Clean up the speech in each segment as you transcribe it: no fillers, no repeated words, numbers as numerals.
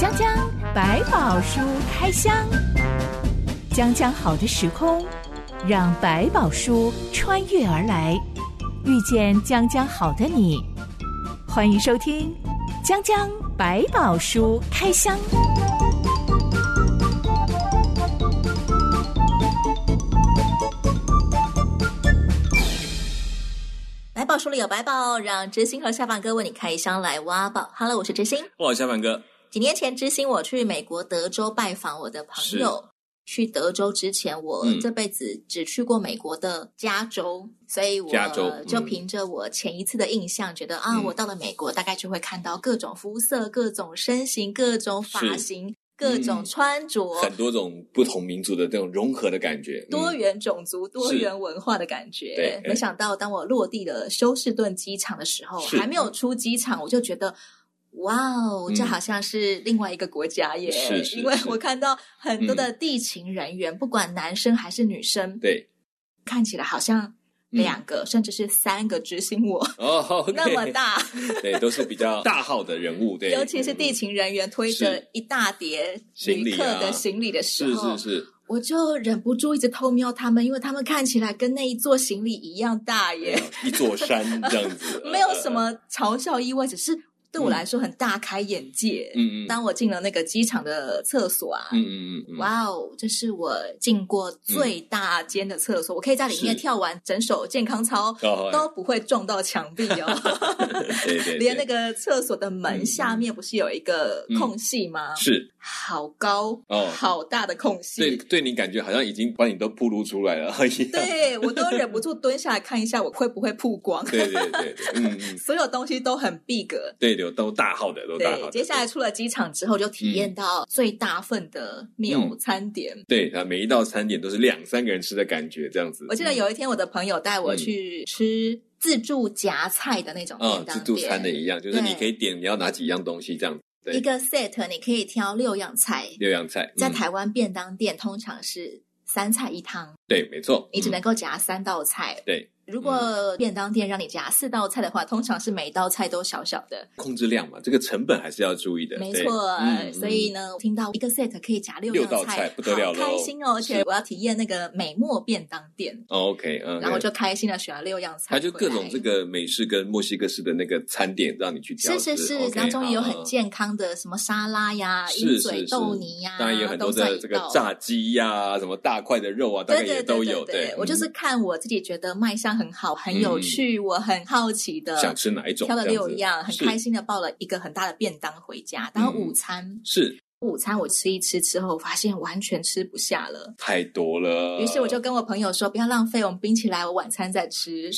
江江百宝书开箱，江江好的时空，让百宝书穿越而来，遇见江江好的你。欢迎收听江江百宝书开箱。百宝书里有百宝，让知心和夏凡哥为你开箱来挖宝。Hello， 我是知心，我是夏凡哥。几年前，知心我去美国德州拜访我的朋友。去德州之前，我这辈子只去过美国的加州，所以我就凭着我前一次的印象，觉得我到了美国，大概就会看到各种肤色、各种身形、各种发型。各种穿着，很多种不同民族的这种融合的感觉，多元种族、多元文化的感觉。对，没想到当我落地了休斯顿机场的时候，还没有出机场，我就觉得，哇哦，这好像是另外一个国家耶！是，因为我看到很多的地勤人员，不管男生还是女生，对，看起来好像。两个甚至是三个知心我那么大对，都是比较大号的人物，对，尤其是地勤人员推着一大叠旅客的行李的时候，是我就忍不住一直偷瞄他们，因为他们看起来跟那一座行李一样大耶，一座山这样子没有什么嘲笑意味，只是对我来说很大开眼界。当我进了那个机场的厕所啊，哇哦，这是我进过最大间的厕所，我可以在里面跳完整首健康操都不会撞到墙壁哦。对对对，连那个厕所的门下面不是有一个空隙吗？是，好高好大的空隙，对你感觉好像已经把你都暴露出来了。对，我都忍不住蹲下来看一下我会不会曝光。对对对，所有东西都很逼格，对。都大号的，对，接下来出了机场之后，就体验到最大份的面餐点。对，每一道餐点都是两三个人吃的感觉，这样子。我记得有一天，我的朋友带我去吃自助夹菜的那种便当店，自助餐的一样，就是你可以点你要拿几样东西这样子。对，一个 set 你可以挑六样菜、在台湾便当店通常是3菜1汤。对，没错，你只能够夹3道菜。对。如果便当店让你夹4道菜的话，通常是每道菜都小小的，控制量嘛，这个成本还是要注意的。没错，所以呢，听到一个 set 可以夹6道菜，不得了了，好开心哦！而且我要体验那个美墨便当店。OK， 然后就开心的选了6样菜，它就各种这个美式跟墨西哥式的那个餐点让你去挑。是，然后中间有很健康的什么沙拉呀、鹰嘴豆泥呀，当然也有很多的这个炸鸡呀、什么大块的肉啊，大概也都有。对，我就是看我自己觉得卖相。很好，很有趣，我很好奇的想吃哪一种，挑了6样，很开心的抱了一个很大的便当回家当午餐。我吃一吃之后发现完全吃不下了，太多了，于是我就跟我朋友说不要浪费，我们冰起来我晚餐再吃。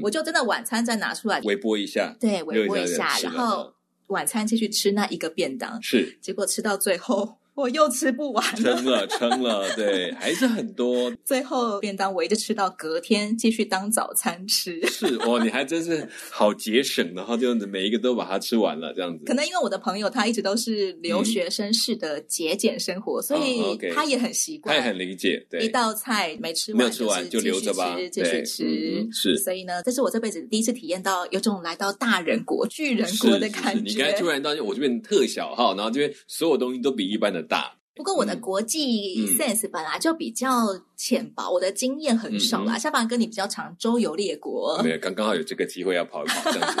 我就真的晚餐再拿出来微波一下，对，微波一下，然后晚餐继续吃那一个便当。是，结果吃到最后我又吃不完了，撑了，对，还是很多。最后便当我一直吃到隔天，继续当早餐吃。是哦，你还真是好节省，然后就每一个都把它吃完了这样子。可能因为我的朋友他一直都是留学生式的节俭生活，所以他也很习惯，他也很理解。对，一道菜没吃完，没有吃完就留着吧，继续吃。是，所以呢，这是我这辈子第一次体验到有种来到大人国、巨人国的感觉。你刚才突然到我这边特小号，然后这边所有东西都比一般的。不过我的国际 sense 本来就比较浅薄，我的经验很少啦。夏凡哥，你比较常周游列国，没有刚刚好有这个机会要跑一跑这样子。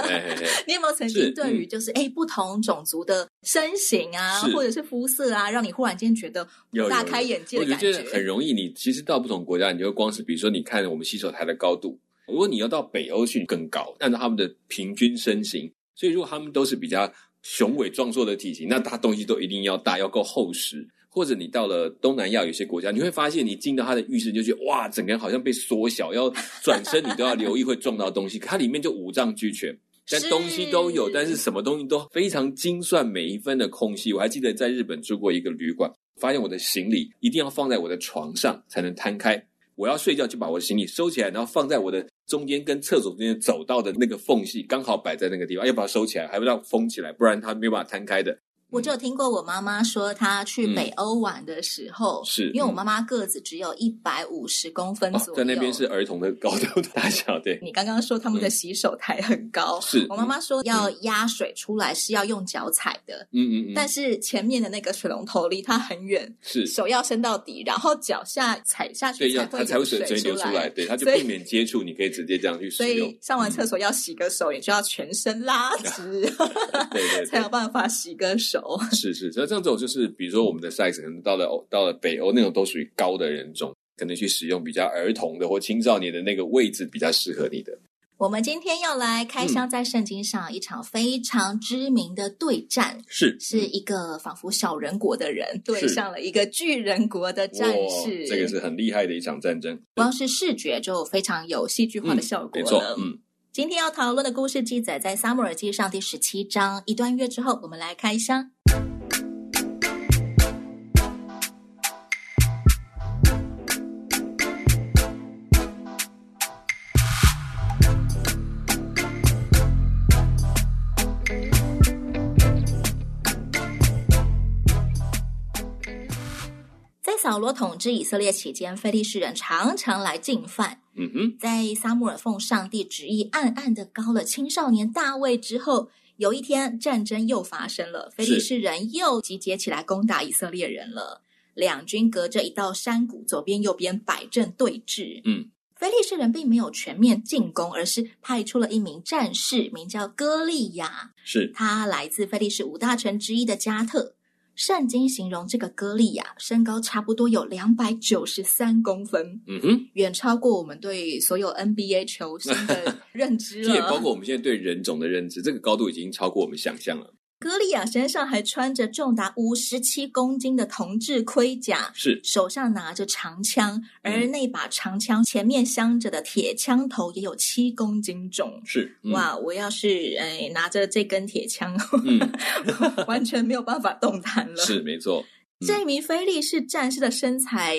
你有没有曾经对于就是不同种族的身形啊，或者是肤色啊，让你忽然间觉得大开眼界的感觉？我觉得很容易，你其实到不同国家，你就光是比如说你看我们洗手台的高度，如果你要到北欧去更高，按照他们的平均身形，所以如果他们都是比较雄伟壮硕的体型，那它东西都一定要大，要够厚实。或者你到了东南亚有些国家，你会发现你进到它的浴室，你就觉得哇，整个人好像被缩小，要转身你都要留意会撞到东西。它里面就五脏俱全，但东西都有，但是什么东西都非常精算每一分的空隙。我还记得在日本住过一个旅馆，发现我的行李一定要放在我的床上才能摊开。我要睡觉就把我的行李收起来，然后放在我的中间跟厕所中间走道的那个缝隙，刚好摆在那个地方，要把它收起来，还不让封起来，不然它没有办法摊开的。我只有听过我妈妈说她去北欧玩的时候，是因为我妈妈个子只有150公分左右，在那边是儿童的高度大小。对，你刚刚说他们的洗手台很高，是我妈妈说要压水出来是要用脚踩的，但是前面的那个水龙头离它很远，是手要伸到底，然后脚下踩下去才会水流出来，对，它就避免接触，你可以直接这样去使用。所以上完厕所要洗个手，也就要全身拉直，对，才有办法洗个手。是，所以这种就是比如说我们的 size 可能到了北欧那种都属于高的人种，可能去使用比较儿童的或青少年的那个位置比较适合你的。我们今天要来开箱在圣经上一场非常知名的对战，是一个仿佛小人国的人对上了一个巨人国的战士，这个是很厉害的一场战争，光是视觉就非常有戏剧化的效果了。没错，今天要讨论的故事记载在撒母耳记上第17章。一段月之后，我们来开箱。在扫罗统治以色列期间，非利士人常常来进犯。在撒母耳奉上帝旨意暗暗的膏了青少年大卫之后，有一天战争又发生了，非利士人又集结起来攻打以色列人了。两军隔着一道山谷，左边右边摆阵对峙。非利士人并没有全面进攻，而是派出了一名战士，名叫哥利亚，他来自非利士5大城之一的加特。圣经形容这个哥利亚身高差不多有293公分，远超过我们对所有 NBA 球星的认知了，这也包括我们现在对人种的认知，这个高度已经超过我们想象了。哥利亚身上还穿着重达57公斤的铜制盔甲，手上拿着长枪，而那把长枪前面镶着的铁枪头也有7公斤重。哇，我要是拿着这根铁枪，完全没有办法动弹了。是，没错。这名非利士战士的身材，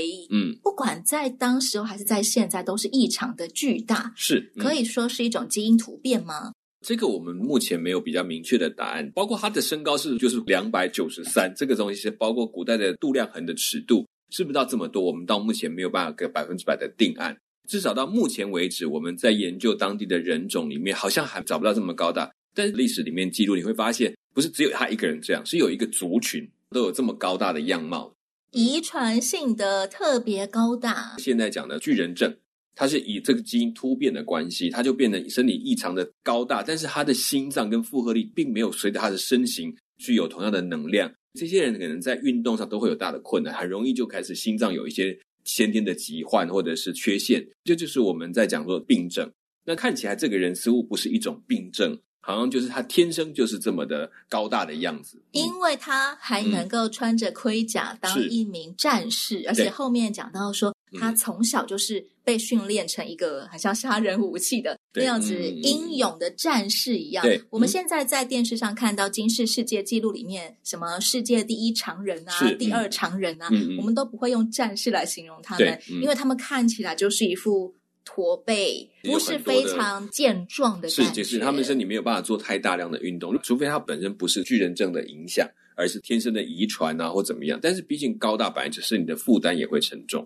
不管在当时还是在现在，都是异常的巨大。可以说是一种基因突变吗？这个我们目前没有比较明确的答案，包括他的身高就是293，这个东西是包括古代的度量衡的尺度，是不是到这么多，我们到目前没有办法给100%的定案。至少到目前为止，我们在研究当地的人种里面，好像还找不到这么高大。但是历史里面记录，你会发现不是只有他一个人这样，是有一个族群都有这么高大的样貌，遗传性的特别高大。现在讲的巨人症，它是以这个基因突变的关系，它就变得身体异常的高大，但是它的心脏跟负荷力并没有随着它的身形具有同样的能量。这些人可能在运动上都会有大的困难，很容易就开始心脏有一些先天的疾患或者是缺陷，这就是我们在讲说病症。那看起来这个人似乎不是一种病症，好像就是他天生就是这么的高大的样子，因为他还能够穿着盔甲当一名战士，而且后面讲到说他从小就是被训练成一个很像杀人武器的那样子英勇的战士一样。我们现在在电视上看到金氏世界纪录里面什么世界第一常人啊，第二常人啊，我们都不会用战士来形容他们，因为他们看起来就是一副驼背，不是非常健壮的感觉。是，他们身体没有办法做太大量的运动，除非他本身不是巨人症的影响，而是天生的遗传啊或怎么样。但是毕竟高大本来就是你的负担也会沉重。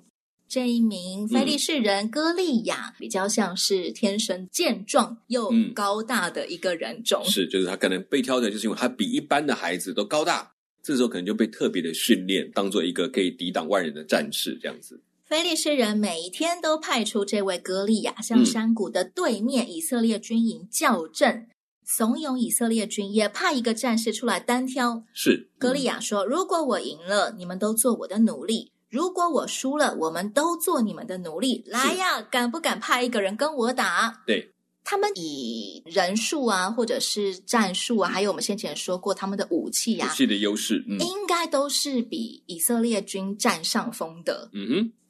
这一名非利士人哥利亚比较像是天生健壮又高大的一个人种，就是他可能被挑的就是因为他比一般的孩子都高大，这时候可能就被特别的训练，当做一个可以抵挡万人的战士这样子。非利士人每一天都派出这位哥利亚向山谷的对面以色列军营叫阵，怂恿以色列军也派一个战士出来单挑。哥利亚说，如果我赢了，你们都做我的奴隶，如果我输了，我们都做你们的奴隶，来呀，敢不敢派一个人跟我打？对，他们以人数啊或者是战术啊，还有我们先前说过他们的武器啊，武器的优势，应该都是比以色列军占上风的。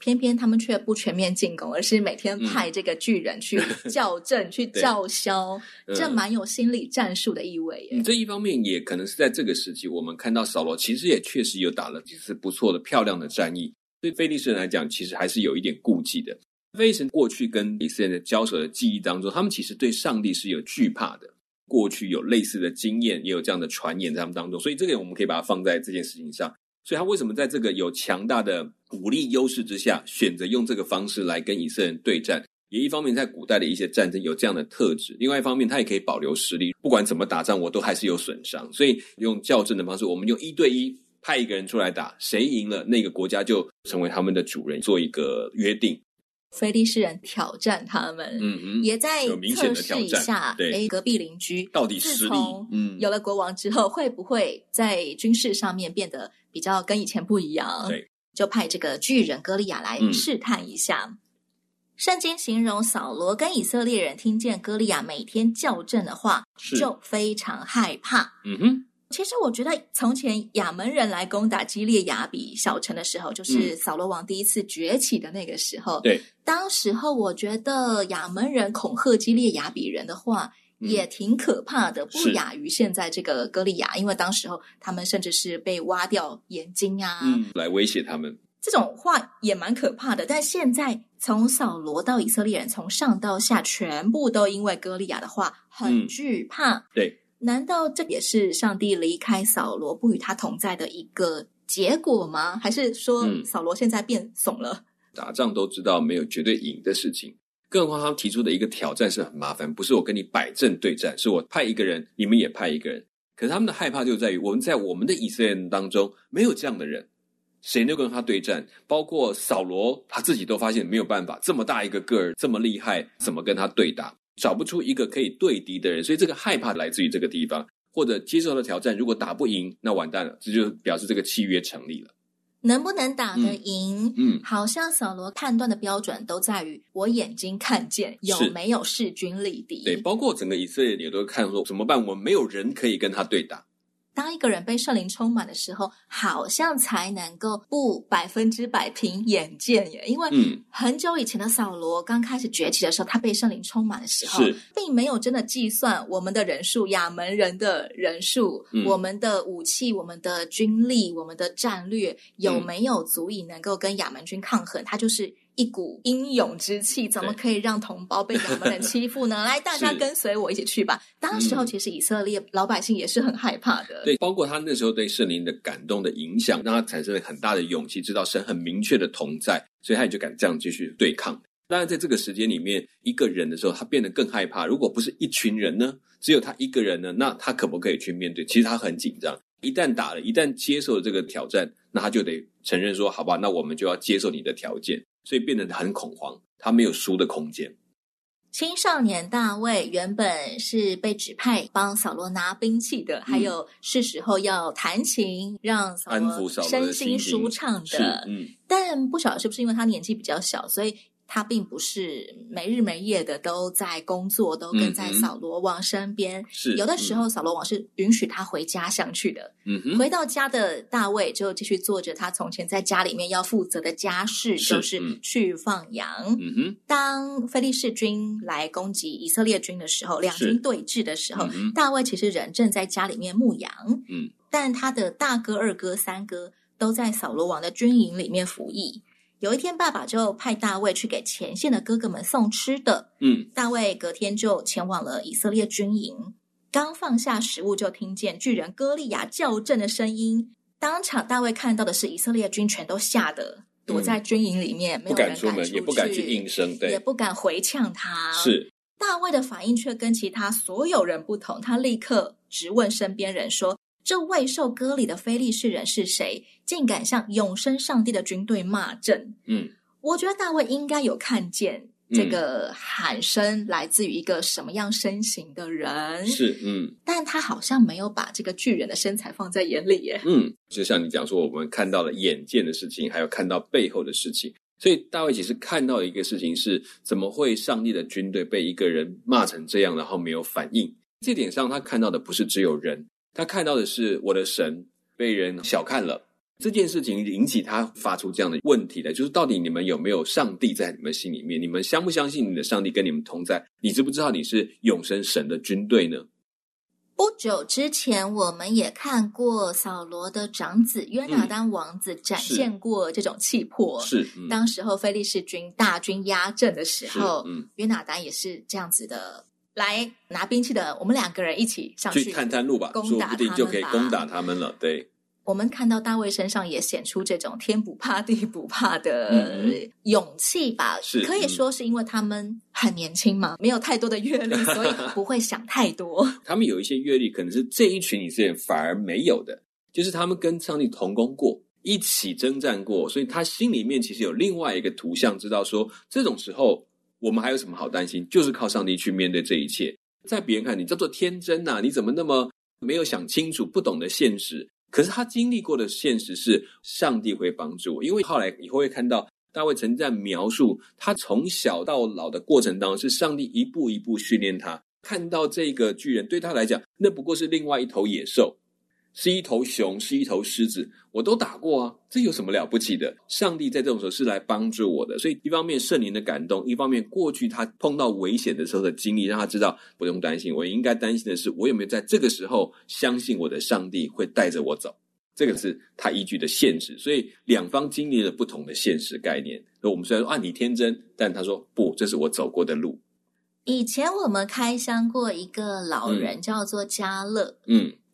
偏偏他们却不全面进攻，而是每天派这个巨人去校正去叫嚣，这蛮有心理战术的意味耶。这一方面也可能是在这个时期，我们看到扫罗其实也确实有打了几次不错的漂亮的战役，对非利士人来讲其实还是有一点顾忌的。非利士人过去跟以色列的交手的记忆当中，他们其实对上帝是有惧怕的，过去有类似的经验，也有这样的传言在他们当中，所以这个我们可以把它放在这件事情上。所以他为什么在这个有强大的武力优势之下，选择用这个方式来跟以色列人对战，也一方面在古代的一些战争有这样的特质，另外一方面他也可以保留实力，不管怎么打仗我都还是有损伤，所以用校正的方式，我们用一对一派一个人出来打，谁赢了那个国家就成为他们的主人，做一个约定。非利士人挑战他们，也在测试一下隔壁邻居到底实力，有了国王之后会不会在军事上面变得比较跟以前不一样，对，就派这个巨人歌利亚来试探一下。圣经形容扫罗跟以色列人听见歌利亚每天校正的话就非常害怕。其实我觉得从前亚扪人来攻打基列雅比小城的时候，就是扫罗王第一次崛起的那个时候，对，当时候我觉得亚扪人恐吓基列雅比人的话也挺可怕的，不亚于现在这个歌利亚，因为当时候他们甚至是被挖掉眼睛啊，来威胁他们，这种话也蛮可怕的。但现在从扫罗到以色列人，从上到下全部都因为歌利亚的话很惧怕，对，难道这也是上帝离开扫罗不与他同在的一个结果吗？还是说扫罗现在变怂了？打仗都知道没有绝对赢的事情，更何况他们提出的一个挑战是很麻烦，不是我跟你摆阵对战，是我派一个人你们也派一个人。可是他们的害怕就在于我们在我们的以色列人当中没有这样的人，谁能跟他对战，包括扫罗他自己都发现没有办法，这么大一个个儿这么厉害，怎么跟他对打，找不出一个可以对敌的人，所以这个害怕来自于这个地方，或者接受的挑战，如果打不赢，那完蛋了，这就表示这个契约成立了。能不能打得赢？好像扫罗判断的标准都在于我眼睛看见有没有势均力敌。对，包括整个以色列也都看说怎么办，我们没有人可以跟他对打。当一个人被圣灵充满的时候，好像才能够不100%凭眼见耶。因为很久以前的扫罗刚开始崛起的时候，他被圣灵充满的时候并没有真的计算我们的人数，亚扪人的人数，我们的武器，我们的军力，我们的战略有没有足以能够跟亚扪军抗衡。他就是一股英勇之气，怎么可以让同胞被亚扪人欺负呢？来，大家跟随我一起去吧。当时候其实以色列老百姓也是很害怕的，对，包括他那时候对圣灵的感动的影响，让他产生了很大的勇气，知道神很明确的同在，所以他也就敢这样继续对抗。当然在这个时间里面，一个人的时候他变得更害怕，如果不是一群人呢，只有他一个人呢，那他可不可以去面对？其实他很紧张，一旦打了，一旦接受了这个挑战，那他就得承认说，好吧，那我们就要接受你的条件，所以变得很恐慌，他没有输的空间。青少年大卫原本是被指派帮扫罗拿兵器的，还有是时候要弹琴让扫罗身心舒畅的，但不晓得是不是因为他年纪比较小，所以他并不是没日没夜的都在工作，都跟在扫罗王身边，有的时候扫罗王是允许他回家乡去的，回到家的大卫就继续做着他从前在家里面要负责的家事，就是去放羊。当非利士军来攻击以色列军的时候，两军对峙的时候，大卫其实人正在家里面牧羊，但他的大哥、二哥、三哥都在扫罗王的军营里面服役。有一天爸爸就派大卫去给前线的哥哥们送吃的，大卫隔天就前往了以色列军营，刚放下食物就听见巨人歌利亚校正的声音，当场大卫看到的是以色列军全都吓得躲在军营里面，没有人敢出门，也不敢去应声，对，也不敢回呛他。是大卫的反应却跟其他所有人不同，他立刻质问身边人说，这未受割礼的非利士人是谁，竟敢向永生上帝的军队骂阵？我觉得大卫应该有看见这个喊声来自于一个什么样身形的人，但他好像没有把这个巨人的身材放在眼里耶。就像你讲说，我们看到了眼见的事情，还有看到背后的事情，所以大卫其实看到一个事情是，怎么会上帝的军队被一个人骂成这样，然后没有反应？这点上他看到的不是只有人，他看到的是我的神被人小看了，这件事情引起他发出这样的问题的，就是到底你们有没有上帝在你们心里面？你们相不相信你的上帝跟你们同在？你知不知道你是永生神的军队呢？不久之前我们也看过扫罗的长子约拿单王子展现过这种气魄，当时候非利士军大军压阵的时候，约拿单也是这样子的来拿兵器的，我们两个人一起上去探探路吧，攻打他们吧，说不定就可以攻打他们了。对，我们看到大卫身上也显出这种天不怕地不怕的勇气吧，是可以说是因为他们很年轻嘛，没有太多的阅历，所以不会想太多。他们有一些阅历可能是这一群以色列反而没有的，就是他们跟上帝同工过，一起征战过，所以他心里面其实有另外一个图像，知道说这种时候我们还有什么好担心，就是靠上帝去面对这一切。在别人看你叫做天真啊，你怎么那么没有想清楚，不懂得现实。可是他经历过的现实是上帝会帮助我，因为后来以后会看到大卫曾在描述他从小到老的过程当中是上帝一步一步训练他，看到这个巨人对他来讲那不过是另外一头野兽，是一头熊，是一头狮子，我都打过啊，这有什么了不起的，上帝在这种时候是来帮助我的。所以一方面圣灵的感动，一方面过去他碰到危险的时候的经历，让他知道不用担心，我应该担心的是我有没有在这个时候相信我的上帝会带着我走，这个是他依据的现实。所以两方经历了不同的现实概念，所以我们虽然说啊你天真，但他说不，这是我走过的路。以前我们开箱过一个老人叫做迦勒，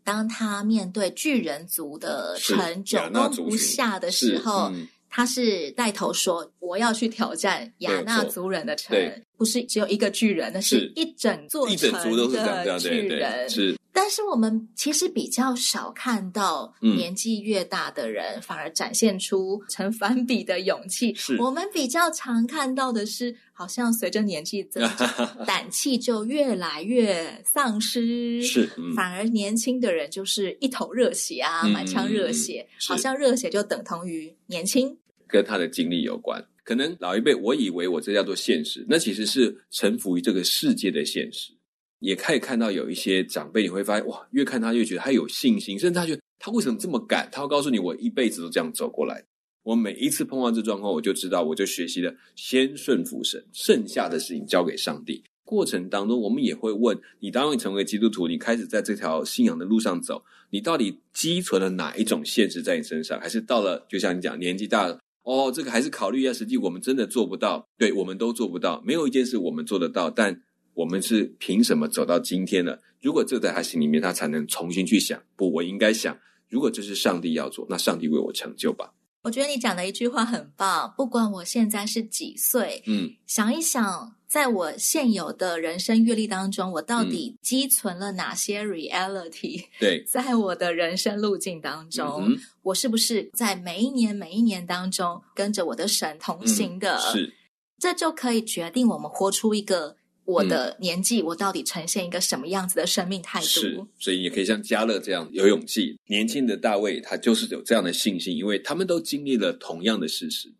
当他面对巨人族的城久攻不下的时候，他是带头说我要去挑战亚衲族人的城，不是只有一个巨人，那是一整座城的巨人。是，但是我们其实比较少看到年纪越大的人反而展现出成反比的勇气，我们比较常看到的是好像随着年纪增长胆气就越来越丧失，是，反而年轻的人就是一头热血啊，满腔热血，好像热血就等同于年轻。跟他的经历有关，可能老一辈我以为我这叫做现实，那其实是臣服于这个世界的现实。也可以看到有一些长辈，你会发现哇，越看他越觉得他有信心，甚至他觉得他为什么这么敢，他会告诉你我一辈子都这样走过来，我每一次碰到这状况，我就知道，我就学习了先顺服神，剩下的事情交给上帝。过程当中我们也会问你，当你成为基督徒，你开始在这条信仰的路上走，你到底积存了哪一种现实在你身上，还是到了就像你讲年纪大了，哦，这个还是考虑一下实际我们真的做不到。对，我们都做不到，没有一件事我们做得到，但我们是凭什么走到今天了？如果这在他心里面，他才能重新去想，不，我应该想，如果这是上帝要做，那上帝为我成就吧。我觉得你讲的一句话很棒，不管我现在是几岁，想一想，在我现有的人生阅历当中，我到底积存了哪些 reality？ 对，在我的人生路径当中，我是不是在每一年每一年当中跟着我的神同行的？是，这就可以决定我们活出一个。我的年纪，我到底呈现一个什么样子的生命态度？是，所以也可以像迦勒这样有勇气。年轻的大卫，他就是有这样的信心，因为他们都经历了同样的事实。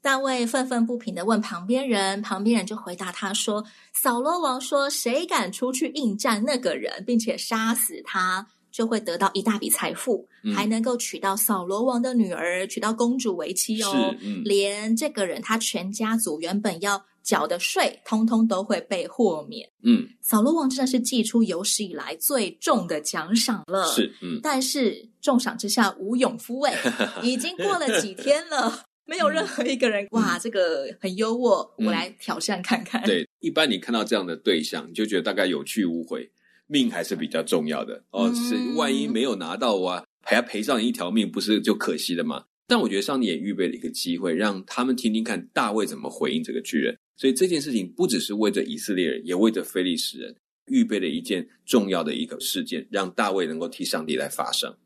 大卫愤愤不平地问旁边人，旁边人就回答他说，扫罗王说谁敢出去应战那个人并且杀死他，就会得到一大笔财富，还能够娶到扫罗王的女儿，娶到公主为妻哦，连这个人他全家族原本要缴的税通通都会被豁免。扫罗王真的是祭出有史以来最重的奖赏了，是，但是重赏之下无勇夫位，已经过了几天了没有任何一个人哇，这个很优渥，我来挑战看看。对，一般你看到这样的对象，你就觉得大概有去无回，命还是比较重要的哦。是，万一没有拿到啊，还要赔上一条命，不是就可惜了吗？但我觉得上帝也预备了一个机会，让他们听听看大卫怎么回应这个巨人。所以这件事情不只是为着以色列人，也为着非利士人预备了一件重要的一个事件，让大卫能够替上帝来发声。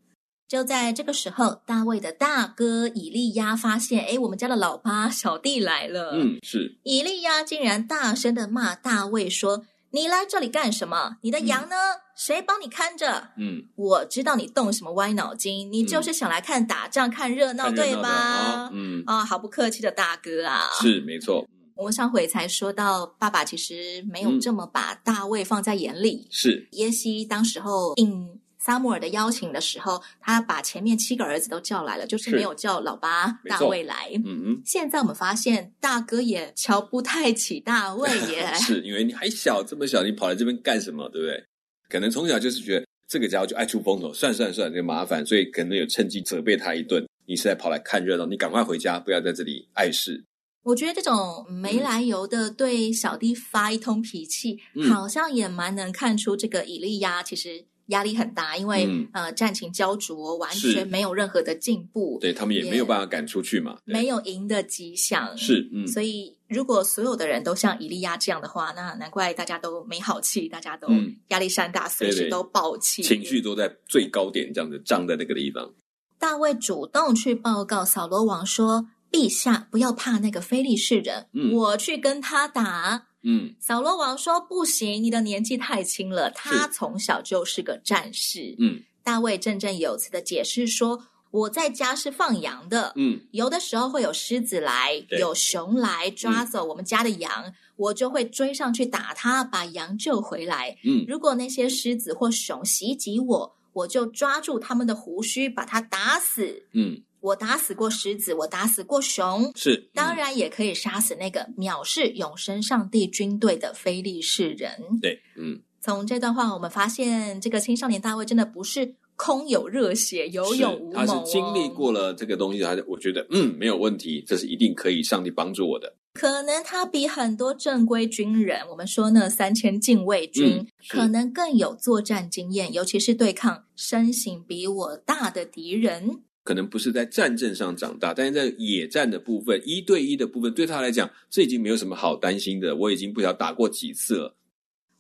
就在这个时候，大卫的大哥以利亚发现，我们家的老爸小弟来了。是。以利亚竟然大声的骂大卫说，你来这里干什么？你的羊呢？谁帮你看着？我知道你动什么歪脑筋，你就是想来看打仗，看热闹，对吧？好不客气的大哥啊。是，没错。我们上回才说到爸爸其实没有这么把大卫放在眼里。是。耶西当时候应撒母耳的邀请的时候，他把前面7个儿子都叫来了，就是没有叫老八大卫来。嗯，现在我们发现大哥也瞧不太起大卫耶，是因为你还小，这么小，你跑来这边干什么，对不对？可能从小就是觉得这个家伙就爱出风头，算就麻烦，所以可能有趁机责备他一顿。你是在跑来看热闹，你赶快回家，不要在这里碍事。我觉得这种没来由的对小弟发一通脾气，好像也蛮能看出这个以利亚其实压力很大，因为战情焦灼，完全没有任何的进步，对，他们也没有办法赶出去嘛，没有赢的迹象，是，所以如果所有的人都像以利亚这样的话，那难怪大家都没好气，大家都压力山大，随时都爆气，情绪都在最高点，这样子胀在那个地方。大卫主动去报告扫罗王说，陛下不要怕那个非利士人，我去跟他打。扫罗王说不行，你的年纪太轻了，他从小就是个战士。大卫振振有词的解释说，我在家是放羊的，有的时候会有狮子来，有熊来抓走我们家的羊，我就会追上去打他，把羊救回来。如果那些狮子或熊袭击我，我就抓住他们的胡须，把他打死。我打死过狮子，我打死过熊，是，当然也可以杀死那个藐视永生上帝军队的非利士人。对，从这段话我们发现，这个青少年大卫真的不是空有热血，有勇无谋，他是经历过了这个东西，他我觉得没有问题，这是一定可以，上帝帮助我的。可能他比很多正规军人，我们说呢3000禁卫军，可能更有作战经验，尤其是对抗身形比我大的敌人。可能不是在战阵上长大，但是在野战的部分，一对一的部分，对他来讲，这已经没有什么好担心的，我已经不晓得打过几次了。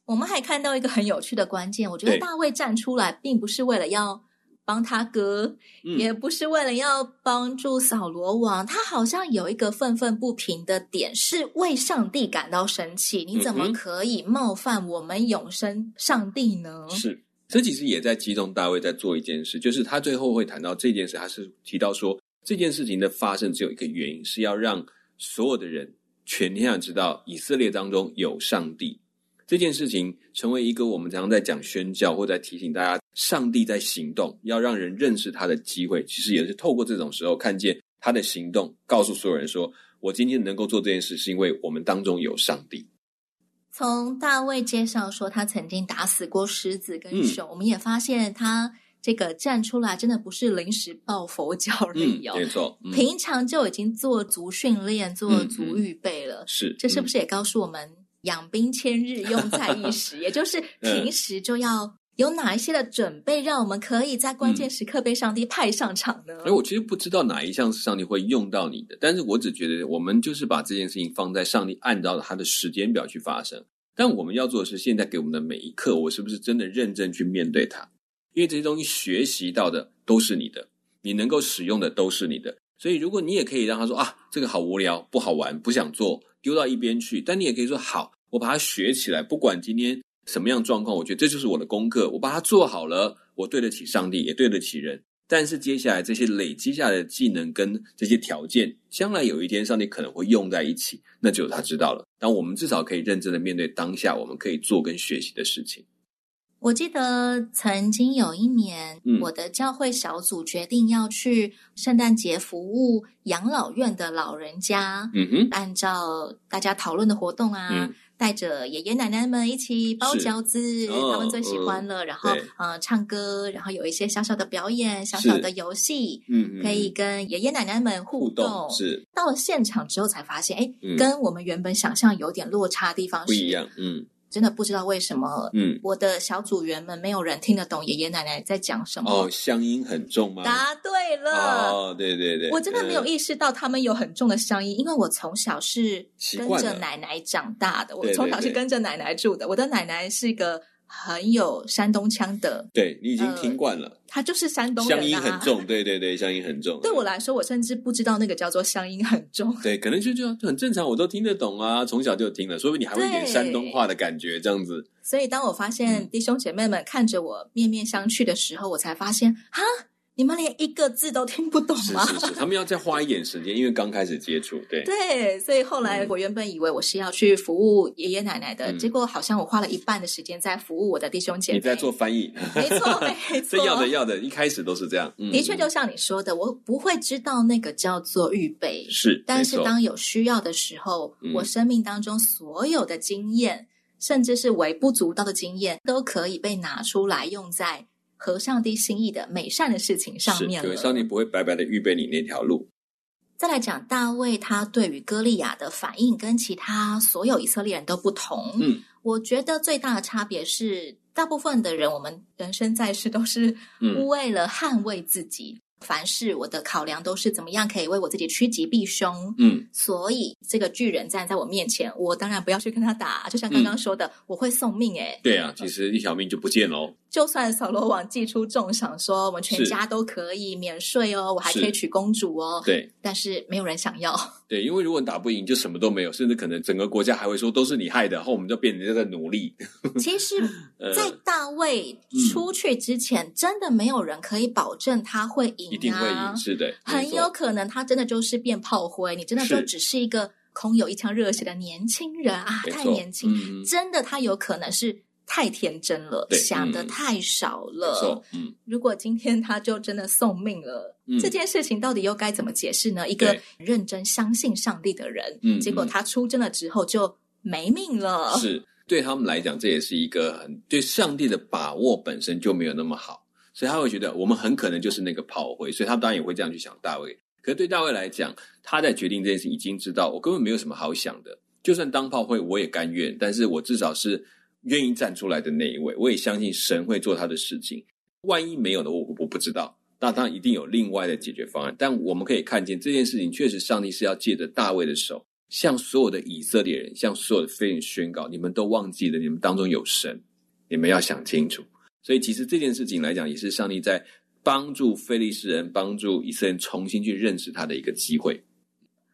我们还看到一个很有趣的关键，我觉得大卫站出来并不是为了要帮他哥，也不是为了要帮助扫罗王，他好像有一个愤愤不平的点，是为上帝感到生气，你怎么可以冒犯我们永生上帝呢？是，这其实也在激动大卫在做一件事，就是他最后会谈到这件事，他是提到说这件事情的发生只有一个原因，是要让所有的人全天下知道以色列当中有上帝。这件事情成为一个我们常常在讲宣教或在提醒大家上帝在行动，要让人认识他的机会，其实也是透过这种时候看见他的行动，告诉所有人说，我今天能够做这件事是因为我们当中有上帝。从大卫介绍说他曾经打死过狮子跟熊，我们也发现他这个站出来真的不是临时抱佛脚而已哦，没错，平常就已经做足训练，做足预备了。是，这是不是也告诉我们养兵千日用在一时，也就是平时就要有哪一些的准备，让我们可以在关键时刻被上帝派上场呢？我其实不知道哪一项是上帝会用到你的，但是我只觉得我们就是把这件事情放在上帝按照他的时间表去发生，但我们要做的是现在给我们的每一刻，我是不是真的认真去面对它？因为这些东西学习到的都是你的，你能够使用的都是你的，所以如果你也可以让他说啊，这个好无聊，不好玩，不想做，丢到一边去，但你也可以说好，我把它学起来，不管今天什么样状况，我觉得这就是我的功课，我把它做好了，我对得起上帝，也对得起人。但是接下来这些累积下来的技能跟这些条件，将来有一天上帝可能会用在一起，那只有他知道了。但我们至少可以认真的面对当下我们可以做跟学习的事情。我记得曾经有一年，我的教会小组决定要去圣诞节服务养老院的老人家，按照大家讨论的活动啊，带着爷爷奶奶们一起包饺子，他们最喜欢了，然后唱歌，然后有一些小小的表演，小小的游戏，可以跟爷爷奶奶们互动。是，到了现场之后才发现，跟我们原本想象有点落差的地方是不一样，真的不知道为什么，我的小组员们没有人听得懂爷爷奶奶在讲什么。乡音很重吗？答对了。对对对，我真的没有意识到他们有很重的乡音，因为我从小是跟着奶奶长大的，我从小是跟着奶奶住的，我的奶奶是一个很有山东腔的，对，你已经听惯了，他就是山东人，乡音很重，对对对，乡音很重。对我来说，我甚至不知道那个叫做乡音很重，对，可能就很正常，我都听得懂啊，从小就听了，说不定你还会有点山东话的感觉，这样子。所以当我发现弟兄姐妹们看着我面面相觑的时候，我才发现，哈，你们连一个字都听不懂吗？是是是，他们要再花一点时间，因为刚开始接触，对对，所以后来我原本以为我是要去服务爷爷奶奶的，结果好像我花了一半的时间在服务我的弟兄姐妹。你在做翻译，没错没错，这要的，一开始都是这样。的确，就像你说的，我不会知道那个叫做预备，是，但是当有需要的时候，我生命当中所有的经验，甚至是微不足道的经验，都可以被拿出来用在合上帝心意的美善的事情上面了，上帝不会白白的预备你那条路。再来讲大卫，他对于歌利亚的反应跟其他所有以色列人都不同。我觉得最大的差别是，大部分的人我们人生在世都是为了捍卫自己，凡事我的考量都是怎么样可以为我自己趋吉避凶。所以这个巨人站在我面前，我当然不要去跟他打，就像刚刚说的，我会送命。对啊，其实一条命就不见了哦。就算扫罗王祭出重赏说我们全家都可以免税哦，我还可以娶公主哦，对，但是没有人想要。对，因为如果打不赢就什么都没有，甚至可能整个国家还会说都是你害的，然后我们就变成在努力。其实在大卫出去之前，真的没有人可以保证他会赢啊，一定会赢，是的，很有可能他真的就是变炮灰，你真的就只是一个空有一腔热血的年轻人啊，太年轻，真的他有可能是太天真了，想的太少了。如果今天他就真的送命了，这件事情到底又该怎么解释呢？一个认真相信上帝的人，结果他出征了之后就没命了。是，对他们来讲，这也是一个对上帝的把握本身就没有那么好，所以他会觉得我们很可能就是那个炮灰，所以他当然也会这样去想大卫。可是对大卫来讲，他在决定这件事已经知道，我根本没有什么好想的，就算当炮灰我也甘愿，但是我至少是愿意站出来的那一位，我也相信神会做他的事情。万一没有的，我不知道，那当然一定有另外的解决方案。但我们可以看见这件事情，确实上帝是要借着大卫的手，向所有的以色列人，向所有的非人宣告，你们都忘记了，你们当中有神，你们要想清楚。所以其实这件事情来讲，也是上帝在帮助非利士人，帮助以色列人重新去认识他的一个机会。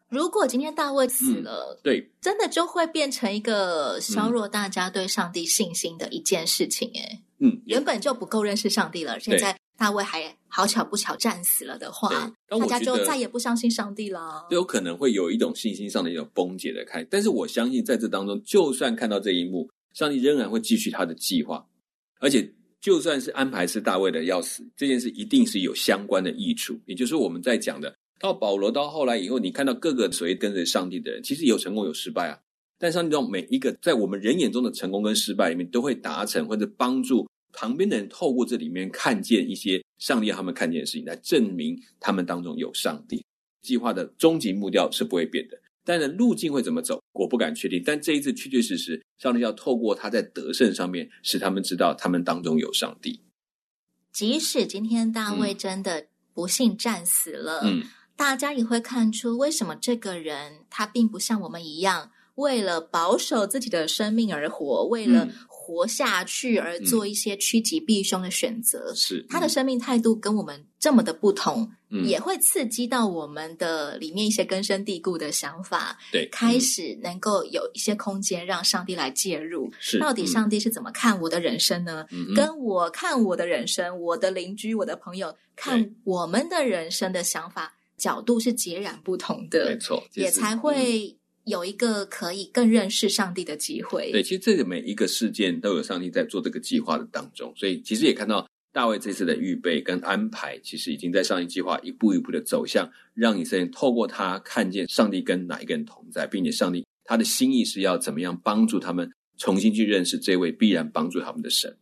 如果今天大卫死了，对，真的就会变成一个削弱大家对上帝信心的一件事情。原本就不够认识上帝了，现在大卫还好巧不巧战死了的话，大家就再也不相信上帝了，有可能会有一种信心上的一种崩解的看。但是我相信在这当中，就算看到这一幕，上帝仍然会继续他的计划，而且就算是安排是大卫的要死，这件事一定是有相关的益处。也就是我们在讲的到保罗到后来以后，你看到各个所谓跟随上帝的人，其实有成功有失败啊。但上帝让每一个在我们人眼中的成功跟失败里面，都会达成或者帮助旁边的人透过这里面看见一些上帝让他们看见的事情，来证明他们当中有上帝。计划的终极目标是不会变的，但是路径会怎么走我不敢确定，但这一次确确实实上帝要透过他在得胜上面，使他们知道他们当中有上帝。即使今天大卫真的不幸战死了，大家也会看出为什么这个人他并不像我们一样为了保守自己的生命而活，为了活下去而做一些趋吉避凶的选择。是，他的生命态度跟我们这么的不同，也会刺激到我们的里面一些根深蒂固的想法，对，开始能够有一些空间让上帝来介入。是，到底上帝是怎么看我的人生呢？跟我看我的人生，我的邻居，我的朋友看我们的人生的想法角度是截然不同的，没错，也才会有一个可以更认识上帝的机会。对，其实这个每一个事件都有上帝在做这个计划的当中，所以其实也看到大卫这次的预备跟安排，其实已经在上帝计划一步一步的走向，让以色列透过他看见上帝跟哪一个人同在，并且上帝他的心意是要怎么样帮助他们重新去认识这位必然帮助他们的神。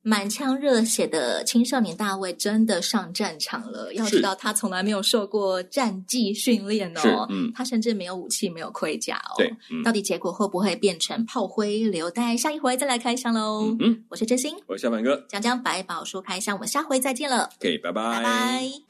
满腔热血的青少年大卫真的上战场了，要知道他从来没有受过战技训练哦，他甚至没有武器，没有盔甲哦。对，到底结果会不会变成炮灰，留待下一回再来开箱喽。我是真心，我是小凡哥，讲讲百宝书开箱，我们下回再见了。OK， 拜拜。